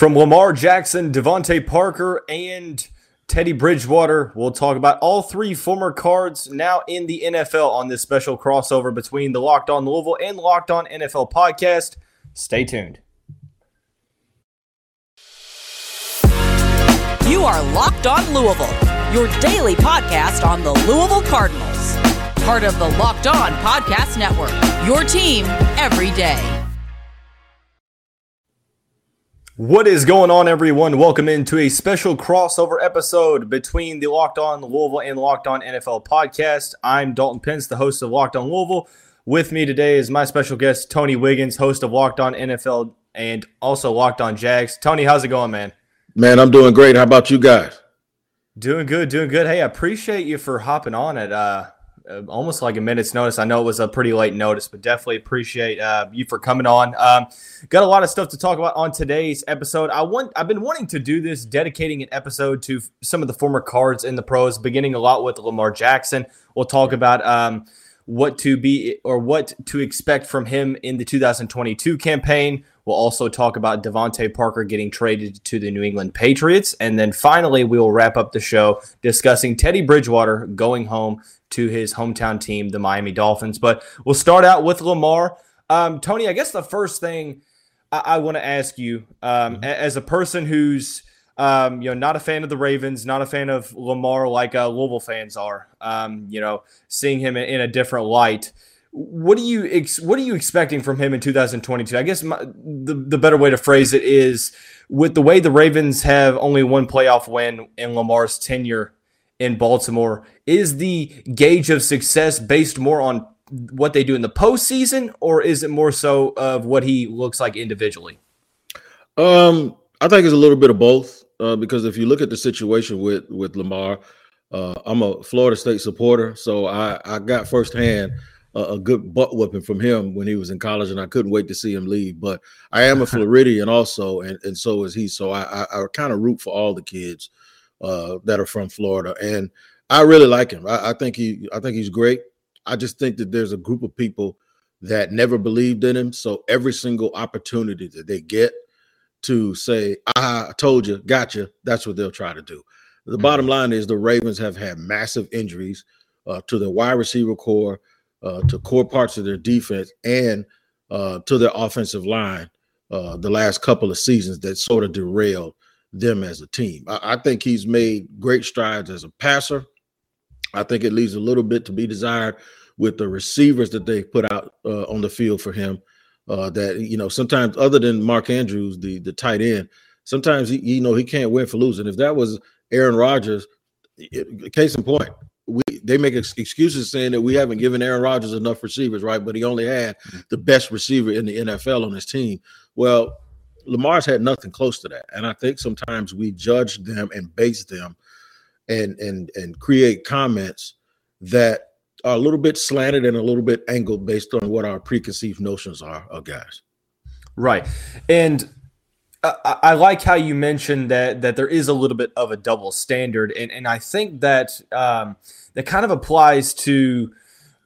From Lamar Jackson, Devante Parker, and Teddy Bridgewater, we'll talk about all three former Cards now in the NFL on this special crossover between the Locked On Louisville and Locked On NFL podcast. Stay tuned. You are Locked On Louisville, your daily podcast on the Louisville Cardinals. Part of the Locked On Podcast Network, your team every day. What is going on, everyone? Welcome into a special crossover episode between the Locked On Louisville and Locked On NFL podcast. I'm Dalton Pence, the host of Locked On Louisville. With me today is my special guest, Tony Wiggins, host of Locked On NFL and also Locked On Jags. Tony, how's it going, man? Man, I'm doing great. How about you guys? Doing good, doing good. Hey, I appreciate you for hopping on at almost like a minute's notice. I know it was a pretty late notice, but definitely appreciate you for coming on. Got a lot of stuff to talk about on today's episode. I've been wanting to do this, dedicating an episode to some of the former Cards in the pros, beginning a lot with Lamar Jackson. We'll talk about what to expect from him in the 2022 campaign. We'll also talk about Devante Parker getting traded to the New England Patriots. And then finally, we will wrap up the show discussing Teddy Bridgewater going home to his hometown team, the Miami Dolphins. But we'll start out with Lamar. Tony, I guess the first thing I want to ask you, as a person who's not a fan of the Ravens, not a fan of Lamar like Louisville fans are, seeing him in a different light, what are you expecting from him in 2022? I guess the better way to phrase it is, with the way the Ravens have only one playoff win in Lamar's tenure in Baltimore, is the gauge of success based more on what they do in the postseason, or is it more so of what he looks like individually? I think it's a little bit of both, because if you look at the situation with Lamar, I'm a Florida State supporter, so I got firsthand a good butt whipping from him when he was in college, and I couldn't wait to see him leave. But I am a Floridian also, and so is he. So I kind of root for all the kids that are from Florida, and I really like him. I think he's great. I just think that there's a group of people that never believed in him. So every single opportunity that they get to say, "I told you, gotcha," that's what they'll try to do. The bottom line is the Ravens have had massive injuries to their wide receiver core, to core parts of their defense, and to their offensive line the last couple of seasons that sort of derailed them as a team. I think he's made great strides as a passer. I think it leaves a little bit to be desired with the receivers that they put out on the field for him. Sometimes, other than Mark Andrews, the tight end, sometimes he can't win for losing. If that was Aaron Rodgers, case in point, They make excuses saying that we haven't given Aaron Rodgers enough receivers, right? But he only had the best receiver in the NFL on his team. Well, Lamar's had nothing close to that. And I think sometimes we judge them and base them and create comments that are a little bit slanted and a little bit angled based on what our preconceived notions are of guys. Right. And I like how you mentioned that there is a little bit of a double standard, and I think that that kind of applies to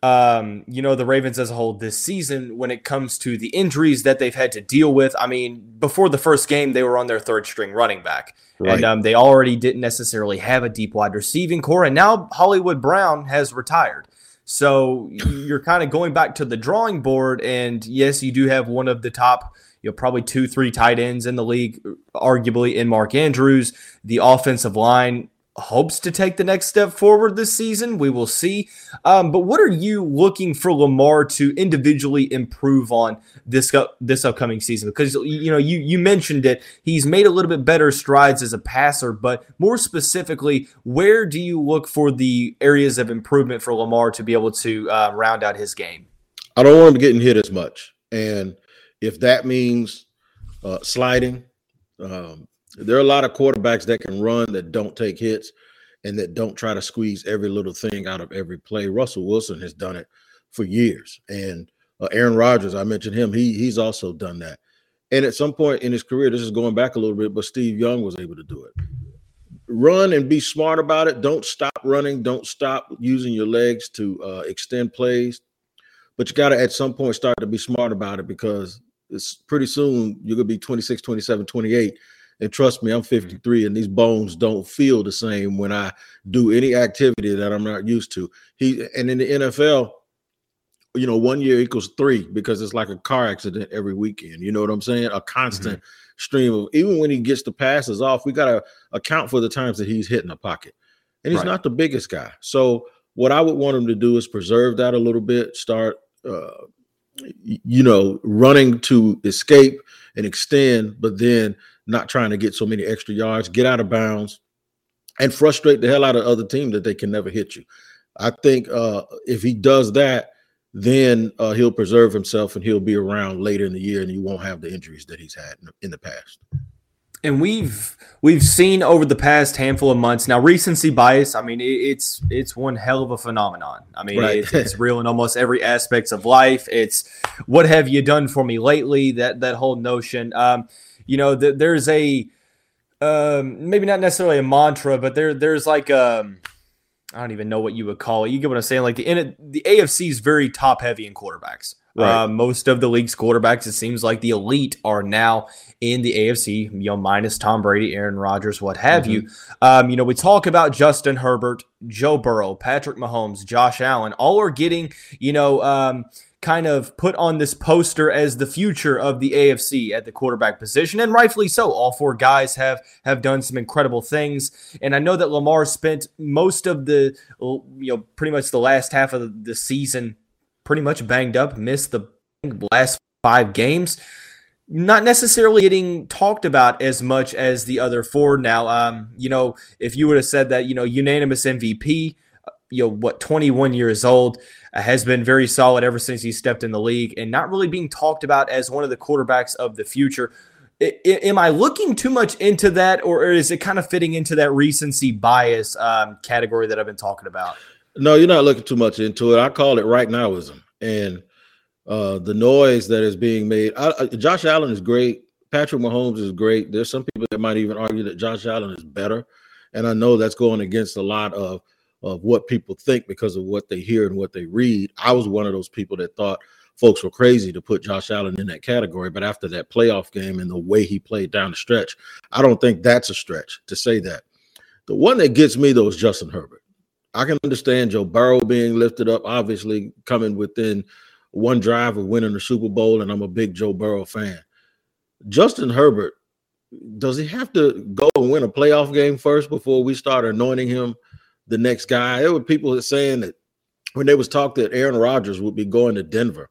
the Ravens as a whole this season when it comes to the injuries that they've had to deal with. I mean, before the first game, they were on their third string running back, right? And they already didn't necessarily have a deep wide receiving core, and now Hollywood Brown has retired. So you're kind of going back to the drawing board, and yes, you do have one of the top, probably 2-3 tight ends in the league, arguably in Mark Andrews. The offensive line hopes to take the next step forward this season. We will see. But what are you looking for Lamar to individually improve on this upcoming season? Because, you mentioned it. He's made a little bit better strides as a passer, but more specifically, where do you look for the areas of improvement for Lamar to be able to round out his game? I don't want him getting hit as much. And if that means sliding, there are a lot of quarterbacks that can run that don't take hits and that don't try to squeeze every little thing out of every play. Russell Wilson has done it for years. And Aaron Rodgers, I mentioned him, he's also done that. And at some point in his career, this is going back a little bit, but Steve Young was able to do it. Run and be smart about it. Don't stop running. Don't stop using your legs to extend plays. But you got to at some point start to be smart about it, because it's pretty soon you're going to be 26, 27, 28, And trust me, I'm 53 and these bones don't feel the same when I do any activity that I'm not used to. And in the NFL, you know, 1 year equals three because it's like a car accident every weekend. You know what I'm saying? A constant stream of, even when he gets the passes off, we got to account for the times that he's hitting the pocket. And he's not the biggest guy. So what I would want him to do is preserve that a little bit, start, you know, running to escape and extend, but then not trying to get so many extra yards, get out of bounds, and frustrate the hell out of the other team that they can never hit you. I think if he does that, then he'll preserve himself and he'll be around later in the year and you won't have the injuries that he's had in the past. And we've seen over the past handful of months now, recency bias. I mean, it's one hell of a phenomenon. I mean, it's real in almost every aspect of life. It's what have you done for me lately? That whole notion. You know, there's a maybe not necessarily a mantra, but there's like I don't even know what you would call it. You get what I'm saying? Like the AFC is very top heavy in quarterbacks. Right. Most of the league's quarterbacks, it seems like the elite are now in the AFC, you know, minus Tom Brady, Aaron Rodgers, what have you. You know, we talk about Justin Herbert, Joe Burrow, Patrick Mahomes, Josh Allen, all are getting, you know, kind of put on this poster as the future of the AFC at the quarterback position, and rightfully so. All four guys have done some incredible things, and I know that Lamar spent most of the, you know, pretty much the last half of the season pretty much banged up, missed the last five games. Not necessarily getting talked about as much as the other four now. You know, if you would have said that, you know, unanimous MVP, you know, what, 21 years old, has been very solid ever since he stepped in the league and not really being talked about as one of the quarterbacks of the future. Am I looking too much into that, or is it kind of fitting into that recency bias category that I've been talking about? No, you're not looking too much into it. I call it right nowism, and the noise that is being made. Josh Allen is great. Patrick Mahomes is great. There's some people that might even argue that Josh Allen is better, and I know that's going against a lot of what people think because of what they hear and what they read. I was one of those people that thought folks were crazy to put Josh Allen in that category, but after that playoff game and the way he played down the stretch, I don't think that's a stretch to say that. The one that gets me, though, is Justin Herbert. I can understand Joe Burrow being lifted up, obviously coming within one drive of winning the Super Bowl, and I'm a big Joe Burrow fan. Justin Herbert, does he have to go and win a playoff game first before we start anointing him the next guy? There were people saying that when there was talk that Aaron Rodgers would be going to Denver,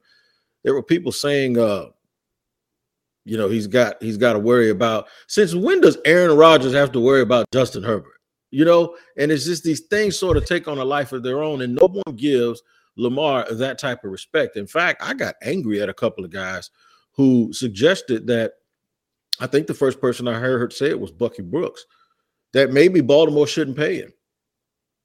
there were people saying, you know, he's got to worry about – since when does Aaron Rodgers have to worry about Justin Herbert? You know, and it's just these things sort of take on a life of their own, and no one gives Lamar that type of respect. In fact, I got angry at a couple of guys who suggested that, I think the first person I heard say it was Bucky Brooks, that maybe Baltimore shouldn't pay him.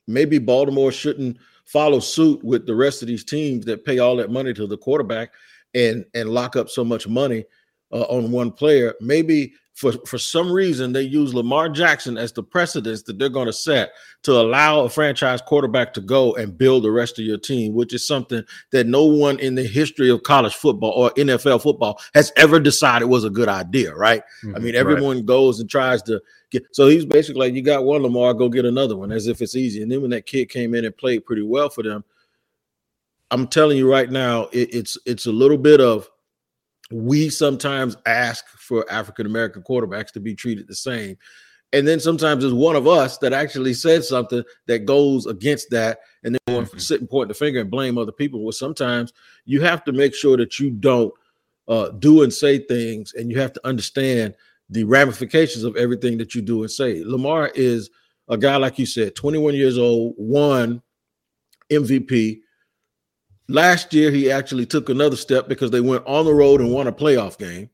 Maybe Baltimore shouldn't follow suit with the rest of these teams that pay all that money to the quarterback and lock up so much money on one player. Maybe for some reason they use Lamar Jackson as the precedent that they're going to set to allow a franchise quarterback to go and build the rest of your team, which is something that no one in the history of college football or NFL football has ever decided was a good idea, right? I mean, everyone goes and tries to get – so he's basically like, you got one, Lamar, go get another one, as if it's easy. And then when that kid came in and played pretty well for them, I'm telling you right now, it's a little bit of – we sometimes ask for African-American quarterbacks to be treated the same. And then sometimes there's one of us that actually says something that goes against that. And then we'll sit and point the finger and blame other people. Well, sometimes you have to make sure that you don't do and say things, and you have to understand the ramifications of everything that you do and say. Lamar is a guy, like you said, 21 years old, won MVP. Last year, he actually took another step because they went on the road and won a playoff game.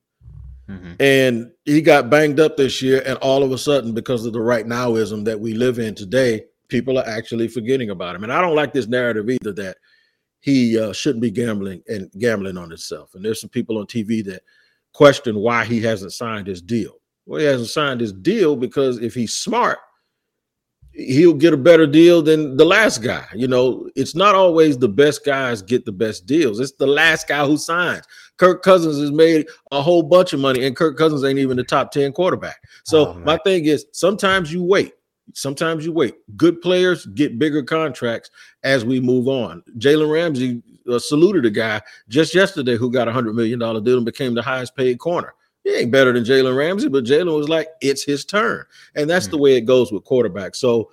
And he got banged up this year. And all of a sudden, because of the right nowism that we live in today, people are actually forgetting about him. And I don't like this narrative either that he shouldn't be gambling on himself. And there's some people on TV that question why he hasn't signed his deal. Well, he hasn't signed his deal because if he's smart, he'll get a better deal than the last guy. You know, it's not always the best guys get the best deals. It's the last guy who signs. Kirk Cousins has made a whole bunch of money, and Kirk Cousins ain't even the top 10 quarterback. So my thing is, sometimes you wait. Sometimes you wait. Good players get bigger contracts as we move on. Jalen Ramsey saluted a guy just yesterday who got a $100 million deal and became the highest paid corner. He ain't better than Jalen Ramsey, but Jalen was like, it's his turn. And that's the way it goes with quarterbacks. So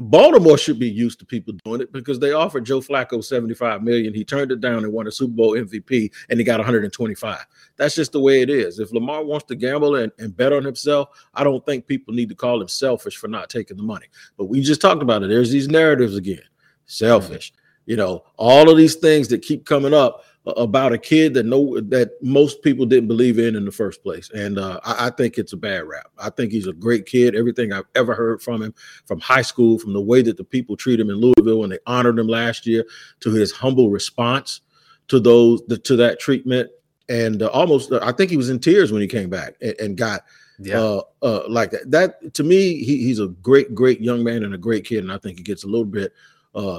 Baltimore should be used to people doing it because they offered Joe Flacco $75 million. He turned it down and won a Super Bowl MVP, and he got $125. That's just the way it is. If Lamar wants to gamble and bet on himself, I don't think people need to call him selfish for not taking the money. But we just talked about it. There's these narratives again. Selfish. You know, all of these things that keep coming up about a kid that most people didn't believe in the first place. And I think it's a bad rap. I think he's a great kid. Everything I've ever heard from him, from high school, from the way that the people treat him in Louisville when they honored him last year, to his humble response to that treatment. And I think he was in tears when he came back and got like that. That, to me, he's a great, great young man and a great kid. And I think he gets a little bit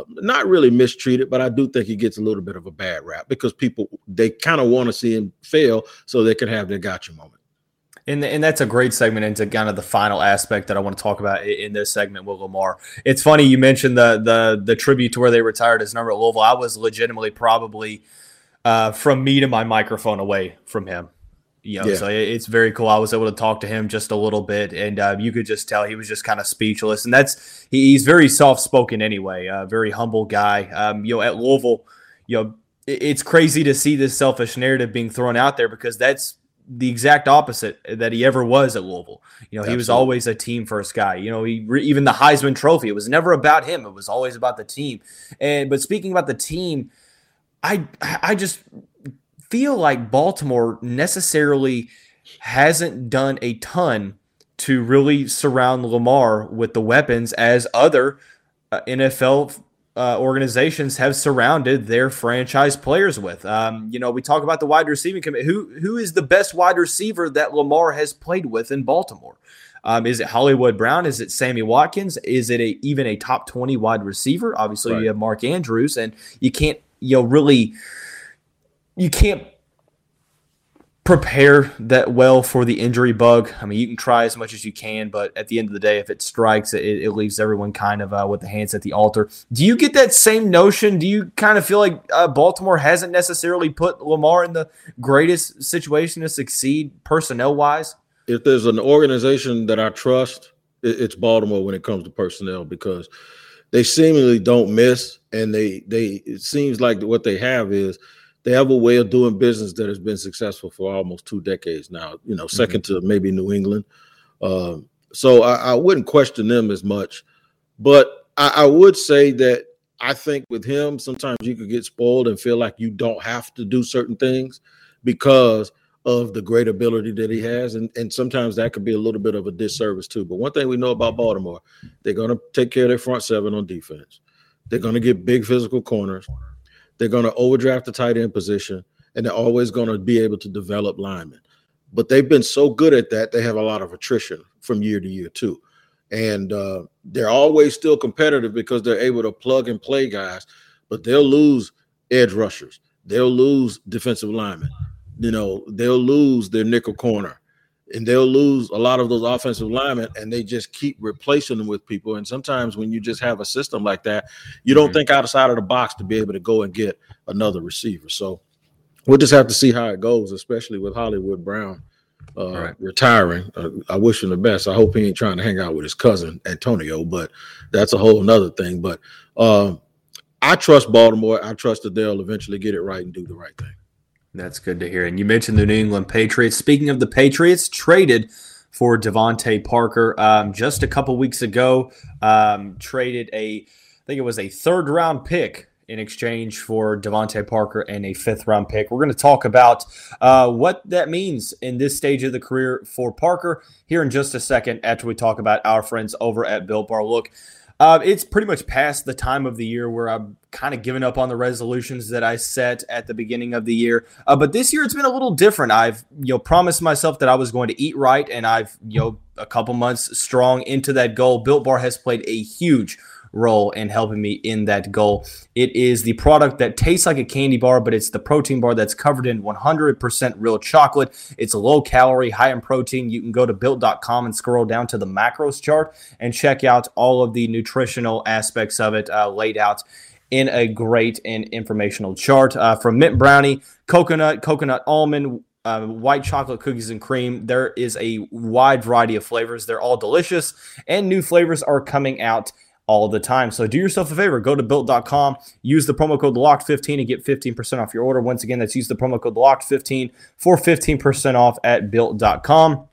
not really mistreated, but I do think he gets a little bit of a bad rap because people, they kind of want to see him fail so they can have their gotcha moment. And that's a great segment into kind of the final aspect that I want to talk about in this segment with Lamar. It's funny you mentioned the tribute to where they retired his number at Louisville. I was legitimately probably from me to my microphone away from him. You know, so it's very cool. I was able to talk to him just a little bit, and you could just tell he was just kind of speechless. And that's he's very soft-spoken anyway, very humble guy. You know, at Louisville, you know, it's crazy to see this selfish narrative being thrown out there because that's the exact opposite that he ever was at Louisville. You know, he was always a team-first guy. You know, even the Heisman Trophy, it was never about him. It was always about the team. But speaking about the team, I just feel like Baltimore necessarily hasn't done a ton to really surround Lamar with the weapons as other NFL organizations have surrounded their franchise players with. You know, we talk about the wide receiving committee. Who is the best wide receiver that Lamar has played with in Baltimore? Is it Hollywood Brown? Is it Sammy Watkins? Is it even a top 20 wide receiver? Obviously, you have Mark Andrews, and you can't, you know, really – you can't prepare that well for the injury bug. I mean, you can try as much as you can, but at the end of the day, if it strikes, it leaves everyone kind of with the hands at the altar. Do you get that same notion? Do you kind of feel like Baltimore hasn't necessarily put Lamar in the greatest situation to succeed personnel-wise? If there's an organization that I trust, it's Baltimore when it comes to personnel because they seemingly don't miss, and they it seems like what they have is they have a way of doing business that has been successful for almost 2 decades now, you know, second to maybe New England. So I wouldn't question them as much. But I would say that I think with him, sometimes you could get spoiled and feel like you don't have to do certain things because of the great ability that he has. And sometimes that could be a little bit of a disservice too. But one thing we know about Baltimore, they're going to take care of their front seven on defense. They're going to get big physical corners. They're going to overdraft the tight end position, and they're always going to be able to develop linemen. But they've been so good at that, they have a lot of attrition from year to year too. And they're always still competitive because they're able to plug and play guys, but they'll lose edge rushers. They'll lose defensive linemen. You know, they'll lose their nickel corner, and they'll lose a lot of those offensive linemen, and they just keep replacing them with people. And sometimes when you just have a system like that, you don't think outside of the box to be able to go and get another receiver. So we'll just have to see how it goes, especially with Hollywood Brown retiring. I wish him the best. I hope he ain't trying to hang out with his cousin, Antonio, but that's a whole nother thing. But I trust Baltimore. I trust that they'll eventually get it right and do the right thing. That's good to hear. And you mentioned the New England Patriots. Speaking of the Patriots, traded for Devante Parker just a couple weeks ago. Traded I think it was a 3rd-round pick in exchange for Devante Parker and a 5th-round pick. We're going to talk about what that means in this stage of the career for Parker here in just a second after we talk about our friends over at Built Bar. Look, it's pretty much past the time of the year where I'm kind of giving up on the resolutions that I set at the beginning of the year. But this year it's been a little different. I've promised myself that I was going to eat right, and I've a couple months strong into that goal. Built Bar has played a huge role in helping me in that goal. It is the product that tastes like a candy bar, but it's the protein bar that's covered in 100% real chocolate. It's low calorie, high in protein. You can go to built.com and scroll down to the macros chart and check out all of the nutritional aspects of it laid out in a great and informational chart. From mint brownie, coconut almond, white chocolate cookies and cream. There is a wide variety of flavors. They're all delicious, and new flavors are coming out all the time. So do yourself a favor. Go to Built.com, use the promo code LOCKED15 and get 15% off your order. Once again, that's use the promo code LOCKED15 for 15% off at Built.com.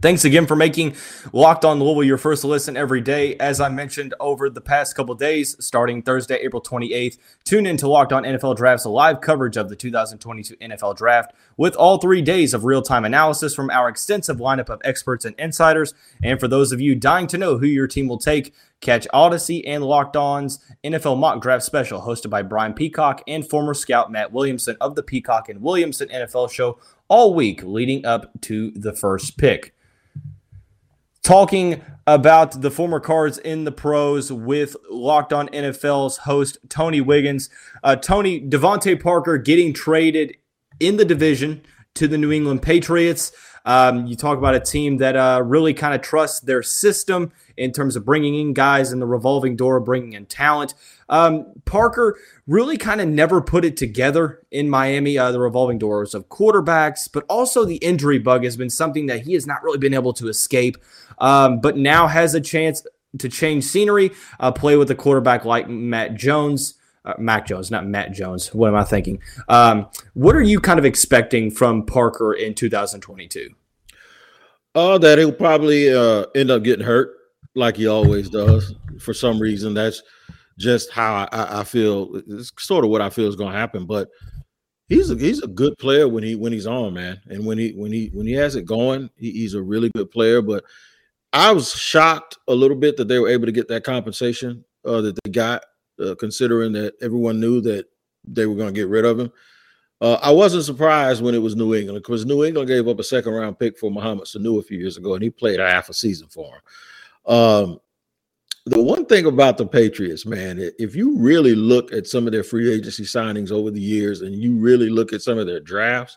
Thanks again for making Locked On Louisville your first listen every day. As I mentioned over the past couple days, starting Thursday, April 28th, tune into Locked On NFL Draft's live coverage of the 2022 NFL Draft with all 3 days of real-time analysis from our extensive lineup of experts and insiders. And for those of you dying to know who your team will take, catch Odyssey and Locked On's NFL Mock Draft Special hosted by Brian Peacock and former scout Matt Williamson of the Peacock and Williamson NFL Show all week leading up to the first pick. Talking about the former Cards in the pros with Locked On NFL's host Tony Wiggins. Tony, Devante Parker getting traded in the division to the New England Patriots. You talk about a team that really kind of trusts their system in terms of bringing in guys in the revolving door, bringing in talent. Parker really kind of never put it together in Miami, the revolving doors of quarterbacks, but also the injury bug has been something that he has not really been able to escape, but now has a chance to change scenery, play with a quarterback like Mac Jones. What am I thinking? What are you kind of expecting from Parker in 2022? That he'll probably end up getting hurt like he always does for some reason. That's just how I feel. It's sort of what I feel is going to happen. But he's a good player when he's on, man. And when he has it going, he's a really good player. But I was shocked a little bit that they were able to get that compensation that they got, considering that everyone knew that they were going to get rid of him. I wasn't surprised when it was New England, because New England gave up a second-round pick for Mohamed Sanu a few years ago, and he played half a season for him. The one thing about the Patriots, man, if you really look at some of their free agency signings over the years and you really look at some of their drafts,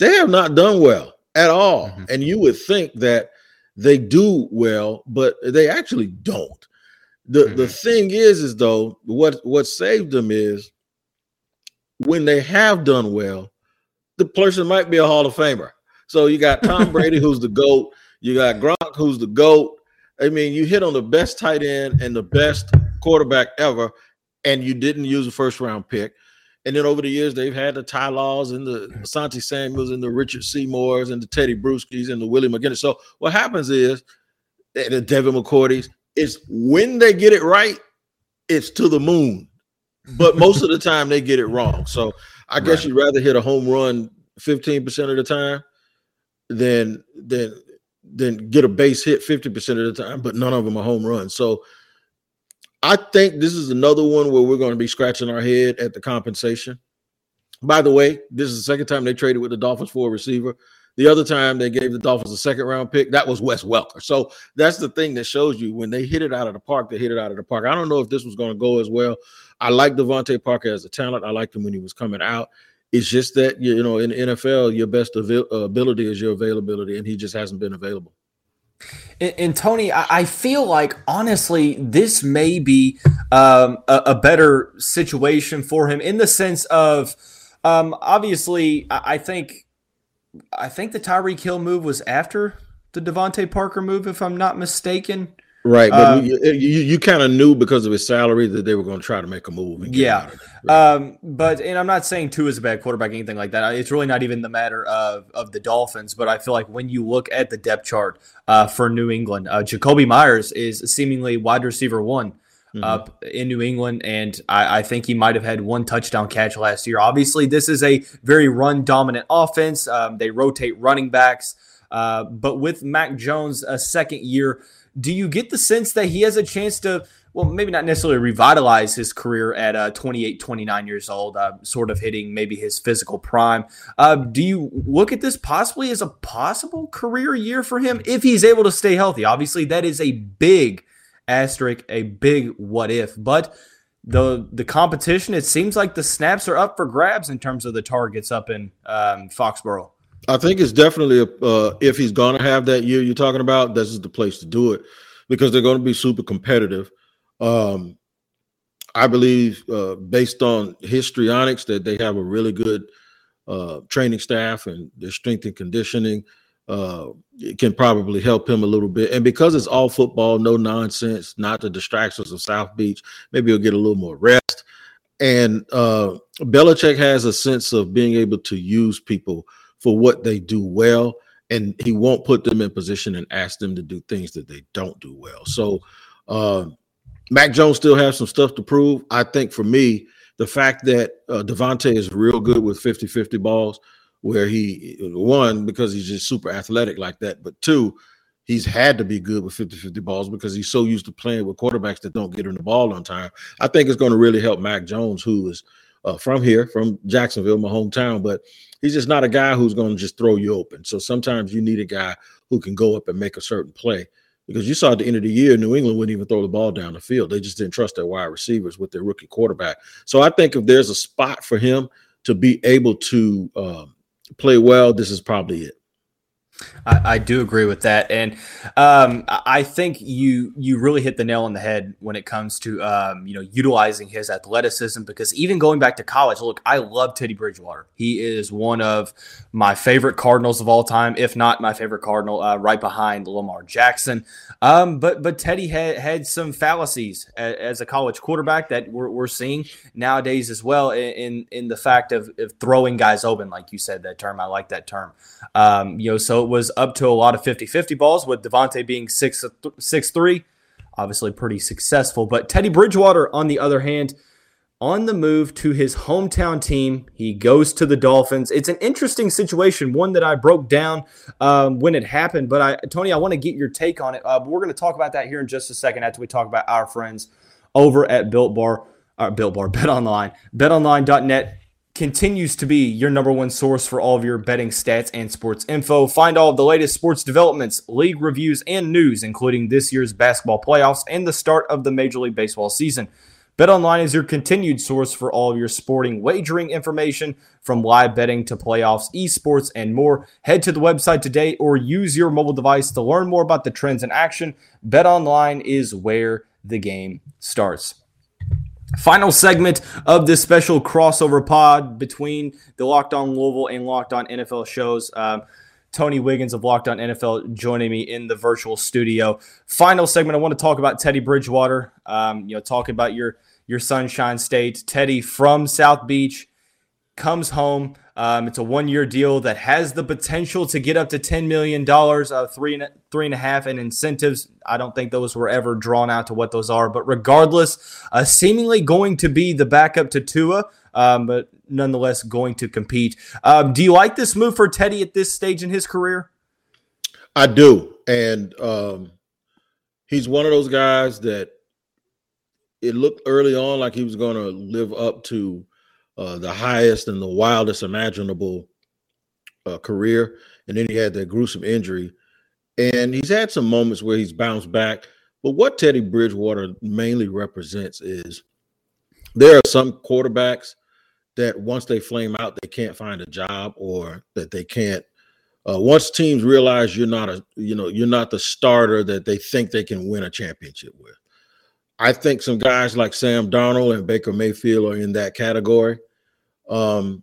they have not done well at all. Mm-hmm. And you would think that they do well, but they actually don't. The thing is though, what saved them is when they have done well, the person might be a Hall of Famer. So you got Tom Brady, who's the GOAT. You got Gronk, who's the GOAT. I mean, you hit on the best tight end and the best quarterback ever, and you didn't use a first-round pick. And then over the years, they've had the Ty Laws and the Asante Samuels and the Richard Seymours and the Teddy Brewskis and the Willie McGinnis. So what happens is, the Devin McCourties, is when they get it right, it's to the moon. But most of the time, they get it wrong. So I guess You'd rather hit a home run 15% of the time than get a base hit 50% of the time, but none of them are home runs. So I think this is another one where we're going to be scratching our head at the compensation. By the way, this is the second time they traded with the Dolphins for a receiver. The other time they gave the Dolphins a second-round pick, that was Wes Welker. So that's the thing that shows you when they hit it out of the park, they hit it out of the park. I don't know if this was going to go as well. I like Devante Parker as a talent. I liked him when he was coming out. It's just that, you know, in the NFL, your best ability is your availability, and he just hasn't been available. And Tony, I feel like, honestly, this may be a better situation for him in the sense of, obviously, I think the Tyreek Hill move was after the Devante Parker move, if I'm not mistaken. Right, but you kind of knew because of his salary that they were going to try to make a move. And yeah, out of it, right? And I'm not saying Tua is a bad quarterback, anything like that. It's really not even the matter of the Dolphins, but I feel like when you look at the depth chart for New England, Jakobi Meyers is seemingly wide receiver one up in New England, and I think he might have had one touchdown catch last year. Obviously, this is a very run-dominant offense. They rotate running backs, but with Mac Jones, a second year, do you get the sense that he has a chance to, well, maybe not necessarily revitalize his career at 28, 29 years old, sort of hitting maybe his physical prime? Do you look at this possibly as a possible career year for him if he's able to stay healthy? Obviously, that is a big asterisk, a big what if. But the competition, it seems like the snaps are up for grabs in terms of the targets up in Foxborough. I think it's definitely if he's going to have that year you're talking about, this is the place to do it because they're going to be super competitive. I believe based on histrionics that they have a really good training staff, and their strength and conditioning it can probably help him a little bit. And because it's all football, no nonsense, not the distractions of South Beach, maybe he'll get a little more rest. And Belichick has a sense of being able to use people for what they do well, and he won't put them in position and ask them to do things that they don't do well. So Mac Jones still has some stuff to prove. I think for me, the fact that Devante is real good with 50-50 balls, where he, one, because he's just super athletic like that, but two, he's had to be good with 50-50 balls because he's so used to playing with quarterbacks that don't get him the ball on time. I think it's going to really help Mac Jones, who is from here, from Jacksonville, my hometown, but he's just not a guy who's going to just throw you open. So sometimes you need a guy who can go up and make a certain play. Because you saw at the end of the year, New England wouldn't even throw the ball down the field. They just didn't trust their wide receivers with their rookie quarterback. So I think if there's a spot for him to be able to play well, this is probably it. I do agree with that. And I think you really hit the nail on the head when it comes to utilizing his athleticism, because even going back to college, look, I love Teddy Bridgewater. He is one of my favorite Cardinals of all time, if not my favorite Cardinal, right behind Lamar Jackson. But Teddy had some fallacies as a college quarterback that we're seeing nowadays as well in the fact of throwing guys open, like you said, that term. I like that term. So it was up to a lot of 50-50 balls, with Devante being 6'3", obviously pretty successful. But Teddy Bridgewater, on the other hand, on the move to his hometown team, he goes to the Dolphins. It's an interesting situation, one that I broke down when it happened. But, Tony, I want to get your take on it. We're going to talk about that here in just a second after we talk about our friends over at Built Bar, BetOnline, BetOnline.net. continues to be your number one source for all of your betting stats and sports info. Find all of the latest sports developments, league reviews, and news, including this year's basketball playoffs and the start of the Major League Baseball season. BetOnline is your continued source for all of your sporting wagering information, from live betting to playoffs, esports, and more. Head to the website today or use your mobile device to learn more about the trends in action. BetOnline is where the game starts. Final segment of this special crossover pod between the Locked On Louisville and Locked On NFL shows. Tony Wiggins of Locked On NFL joining me in the virtual studio. Final segment, I want to talk about Teddy Bridgewater. Talking about your Sunshine State. Teddy from South Beach comes home. It's a one-year deal that has the potential to get up to $10 million, $3.5 million in incentives. I don't think those were ever drawn out to what those are. But regardless, seemingly going to be the backup to Tua, but nonetheless going to compete. Do you like this move for Teddy at this stage in his career? I do. And he's one of those guys that it looked early on like he was going to live up to the highest and the wildest imaginable career. And then he had that gruesome injury. And he's had some moments where he's bounced back. But what Teddy Bridgewater mainly represents is there are some quarterbacks that once they flame out, they can't find a job, or that they can't. Once teams realize you're not the starter that they think they can win a championship with. I think some guys like Sam Darnold and Baker Mayfield are in that category. Teddy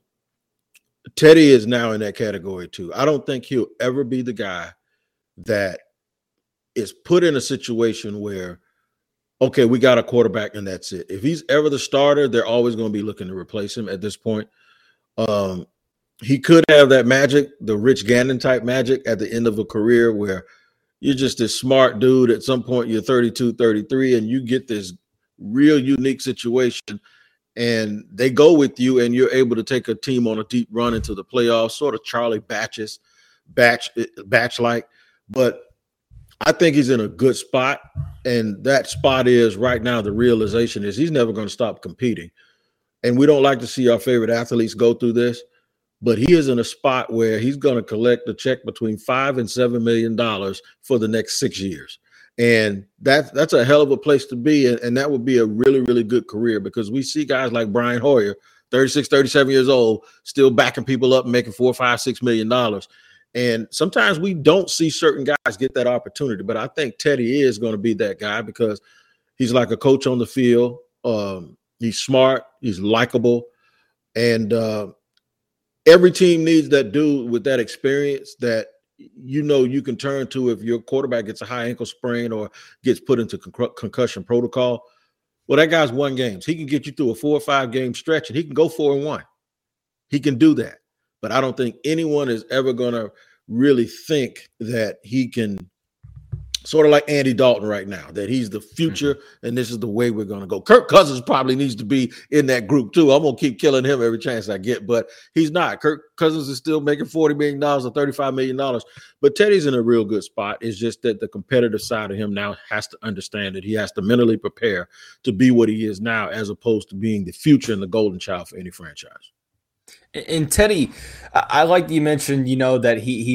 is now in that category too. I don't think he'll ever be the guy that is put in a situation where, okay, we got a quarterback and that's it. If he's ever the starter, they're always going to be looking to replace him at this point. He could have that magic, the Rich Gannon type magic at the end of a career where you're just this smart dude. At some point, you're 32, 33, and you get this real unique situation, and they go with you, and you're able to take a team on a deep run into the playoffs, sort of Charlie Batch-like. But I think he's in a good spot, and that spot is right now the realization is he's never going to stop competing. And we don't like to see our favorite athletes go through this, but he is in a spot where he's going to collect a check between $5 and $7 million for the next 6 years. And that's a hell of a place to be, and that would be a really, really good career, because we see guys like Brian Hoyer, 36, 37 years old, still backing people up and making $4, $5, $6 million. And sometimes we don't see certain guys get that opportunity, but I think Teddy is going to be that guy, because he's like a coach on the field. He's smart. He's likable. And every team needs that dude with that experience that, you know, you can turn to if your quarterback gets a high ankle sprain or gets put into concussion protocol. Well, that guy's won games. He can get you through a 4 or 5 game stretch, and he can go 4-1. He can do that. But I don't think anyone is ever going to really think that he can, sort of like Andy Dalton right now, that he's the future and this is the way we're going to go. Kirk Cousins probably needs to be in that group too. I'm going to keep killing him every chance I get, but he's not. Kirk Cousins is still making $40 million or $35 million, but Teddy's in a real good spot. It's just that the competitive side of him now has to understand that he has to mentally prepare to be what he is now, as opposed to being the future and the golden child for any franchise. And Teddy, I like that you mentioned, you know, that he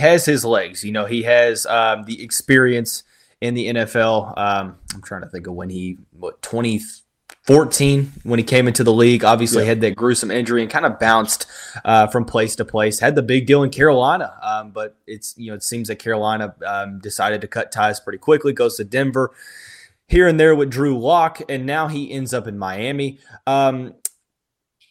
has his legs, you know, he has the experience in the NFL. I'm trying to think of when 2014, when he came into the league, obviously had that gruesome injury and kind of bounced from place to place, had the big deal in Carolina. But it's, you know, it seems that Carolina decided to cut ties pretty quickly, goes to Denver here and there with Drew Lock, and now he ends up in Miami.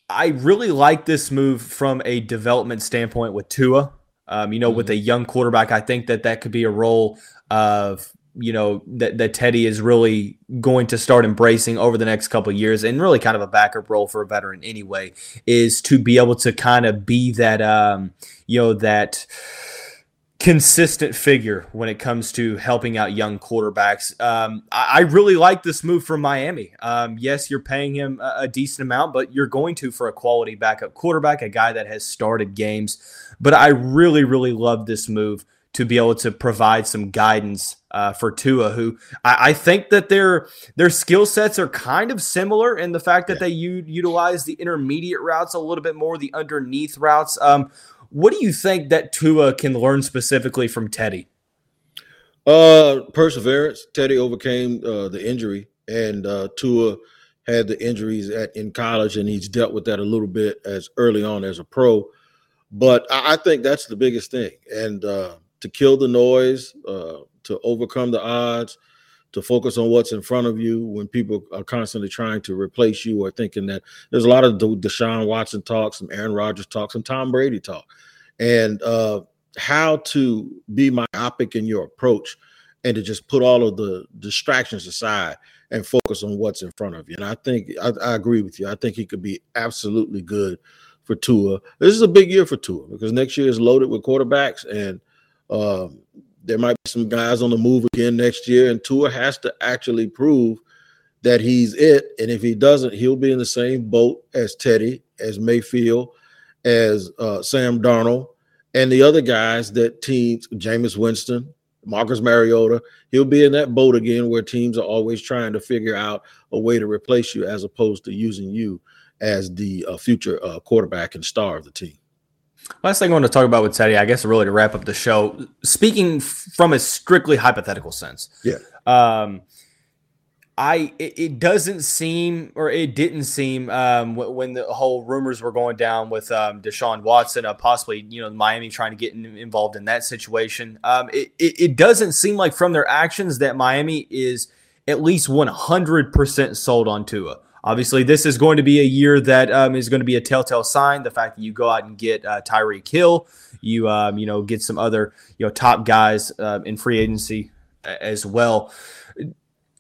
I really like this move from a development standpoint with Tua. With a young quarterback, I think that could be a role of, you know, that Teddy is really going to start embracing over the next couple of years, and really kind of a backup role for a veteran anyway, is to be able to kind of be that, that consistent figure when it comes to helping out young quarterbacks. I really like this move from Miami. Yes, you're paying him a decent amount, but you're going to for a quality backup quarterback, a guy that has started games. But I really, really love this move to be able to provide some guidance for Tua, who I think that their skill sets are kind of similar in the fact that they utilize the intermediate routes a little bit more, the underneath routes. What do you think that Tua can learn specifically from Teddy? Perseverance. Teddy overcame the injury, and Tua had the injuries in college, and he's dealt with that a little bit as early on as a pro. But I think that's the biggest thing. And to kill the noise, to overcome the odds, to focus on what's in front of you when people are constantly trying to replace you or thinking that there's a lot of Deshaun Watson talk, some Aaron Rodgers talk, some Tom Brady talk, and how to be myopic in your approach and to just put all of the distractions aside and focus on what's in front of you. And I think I agree with you. I think he could be absolutely good for Tua. This is a big year for Tua, because next year is loaded with quarterbacks, and there might be some guys on the move again next year, and Tua has to actually prove that he's it. And if he doesn't, he'll be in the same boat as Teddy, as Mayfield, as Sam Darnold, and the other guys that teams, Jameis Winston, Marcus Mariota, he'll be in that boat again where teams are always trying to figure out a way to replace you, as opposed to using you as the future quarterback and star of the team. Last thing I want to talk about with Teddy, I guess really to wrap up the show, speaking from a strictly hypothetical sense. Yeah. It doesn't seem, or it didn't seem when the whole rumors were going down with Deshaun Watson, possibly, you know, Miami trying to get involved in that situation. It doesn't seem like from their actions that Miami is at least 100% sold on Tua. Obviously, this is going to be a year that is going to be a telltale sign. The fact that you go out and get Tyreek Hill, you get some other top guys in free agency as well.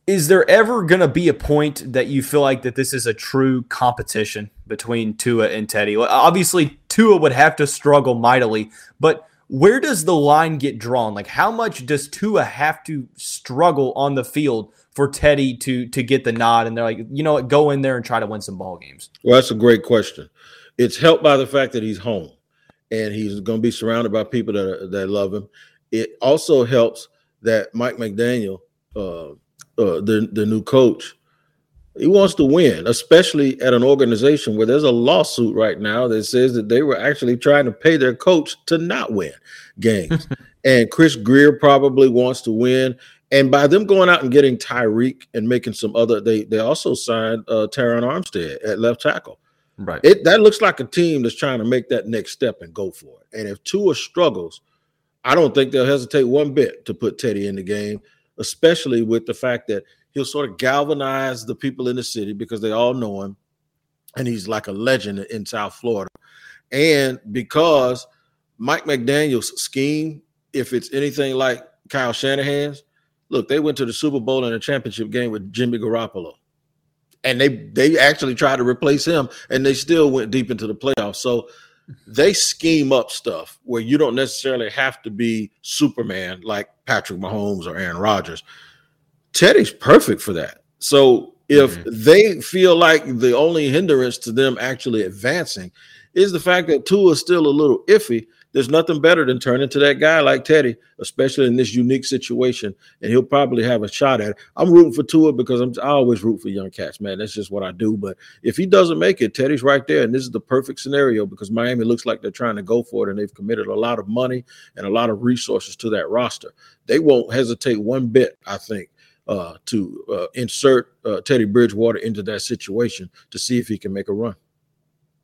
Is there ever going to be a point that you feel like that this is a true competition between Tua and Teddy? Obviously, Tua would have to struggle mightily, but where does the line get drawn? Like, how much does Tua have to struggle on the field for Teddy to get the nod, and they're like, you know what, go in there and try to win some ball games? Well, that's a great question. It's helped by the fact that he's home, and he's going to be surrounded by people that love him. It also helps that Mike McDaniel, the new coach, He wants to win, especially at an organization where there's a lawsuit right now that says that they were actually trying to pay their coach to not win games. And Chris Greer probably wants to win. And by them going out and getting Tyreek and making some other, they also signed Terron Armstead at left tackle. Right. That looks like a team that's trying to make that next step and go for it. And if Tua struggles, I don't think they'll hesitate one bit to put Teddy in the game, especially with the fact that he'll sort of galvanize the people in the city because they all know him, and he's like a legend in South Florida. And because Mike McDaniel's scheme, if it's anything like Kyle Shanahan's, look, they went to the Super Bowl in a championship game with Jimmy Garoppolo, and they actually tried to replace him, and they still went deep into the playoffs. So they scheme up stuff where you don't necessarily have to be Superman like Patrick Mahomes or Aaron Rodgers. Teddy's perfect for that. So if they feel like the only hindrance to them actually advancing is the fact that Tua is still a little iffy, there's nothing better than turning to that guy like Teddy, especially in this unique situation, and he'll probably have a shot at it. I'm rooting for Tua because I always root for young cats, man. That's just what I do. But if he doesn't make it, Teddy's right there, and this is the perfect scenario because Miami looks like they're trying to go for it, and they've committed a lot of money and a lot of resources to that roster. They won't hesitate one bit, I think, to insert Teddy Bridgewater into that situation to see if he can make a run.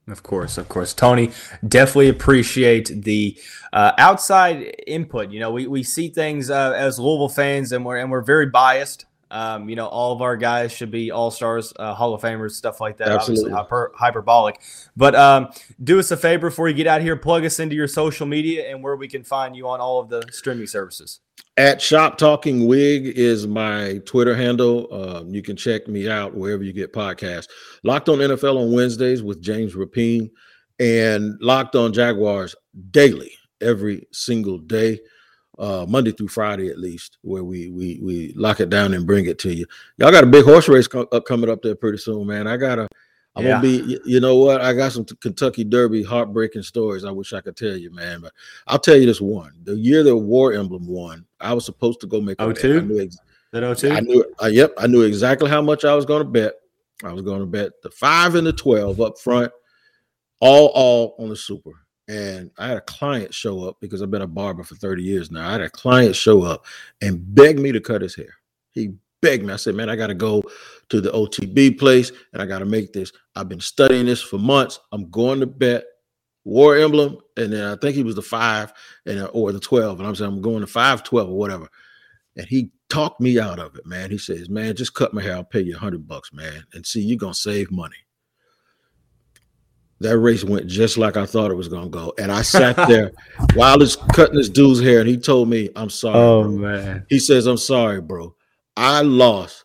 Of course. Tony, definitely appreciate the outside input. You know, we see things as Louisville fans, and we're very biased. You know, all of our guys should be all-stars, Hall of Famers, stuff like that. Absolutely. Obviously hyperbolic. But do us a favor before you get out here, plug us into your social media and where we can find you on all of the streaming services. At Shop Talking Wig is my Twitter handle. You can check me out wherever you get podcasts. Locked On NFL on Wednesdays with James Rapine, and Locked On Jaguars daily, every single day. Monday through Friday, at least, where we lock it down and bring it to you. Y'all got a big horse race coming up there pretty soon, man. I'm gonna be. You know what? I got some Kentucky Derby heartbreaking stories. I wish I could tell you, man, but I'll tell you this one. The year that War Emblem won, I was supposed to go make a bet. I knew exactly how much I was going to bet. I was going to bet the 5 and the 12 up front, all on the Super. And I had a client show up because I've been a barber for 30 years now. I had a client show up and begged me to cut his hair. He begged me. I said, man, I got to go to the OTB place and I got to make this. I've been studying this for months. I'm going to bet War Emblem. And then I think he was the 5 and or the 12. And I'm saying I'm going to 5-12 or whatever. And he talked me out of it, man. He says, man, just cut my hair. I'll pay you $100, man. And see, you're going to save money. That race went just like I thought it was going to go. And I sat there while he's cutting this dude's hair, and he told me, I'm sorry. Oh, man. He says, I'm sorry, bro. I lost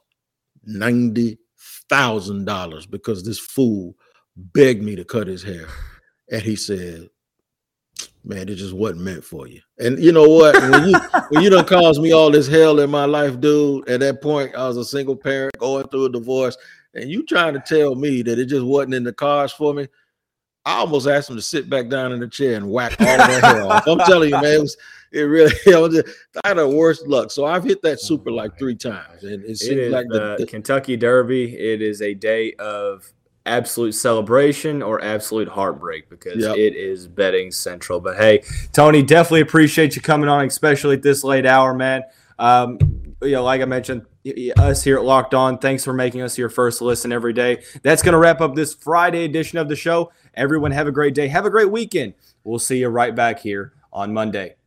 $90,000 because this fool begged me to cut his hair. And he said, man, it just wasn't meant for you. And you know what? When you done caused me all this hell in my life, dude, at that point, I was a single parent going through a divorce, and you trying to tell me that it just wasn't in the cards for me. I almost asked him to sit back down in the chair and whack all that hair off. I'm telling you, man, I had the worst luck. So I've hit that Super like 3 times. And it seems like the Kentucky Derby, it is a day of absolute celebration or absolute heartbreak because it is betting central. But, hey, Tony, definitely appreciate you coming on, especially at this late hour, man. You know, like I mentioned, us here at Locked On, thanks for making us your first listen every day. That's going to wrap up this Friday edition of the show. Everyone have a great day. Have a great weekend. We'll see you right back here on Monday.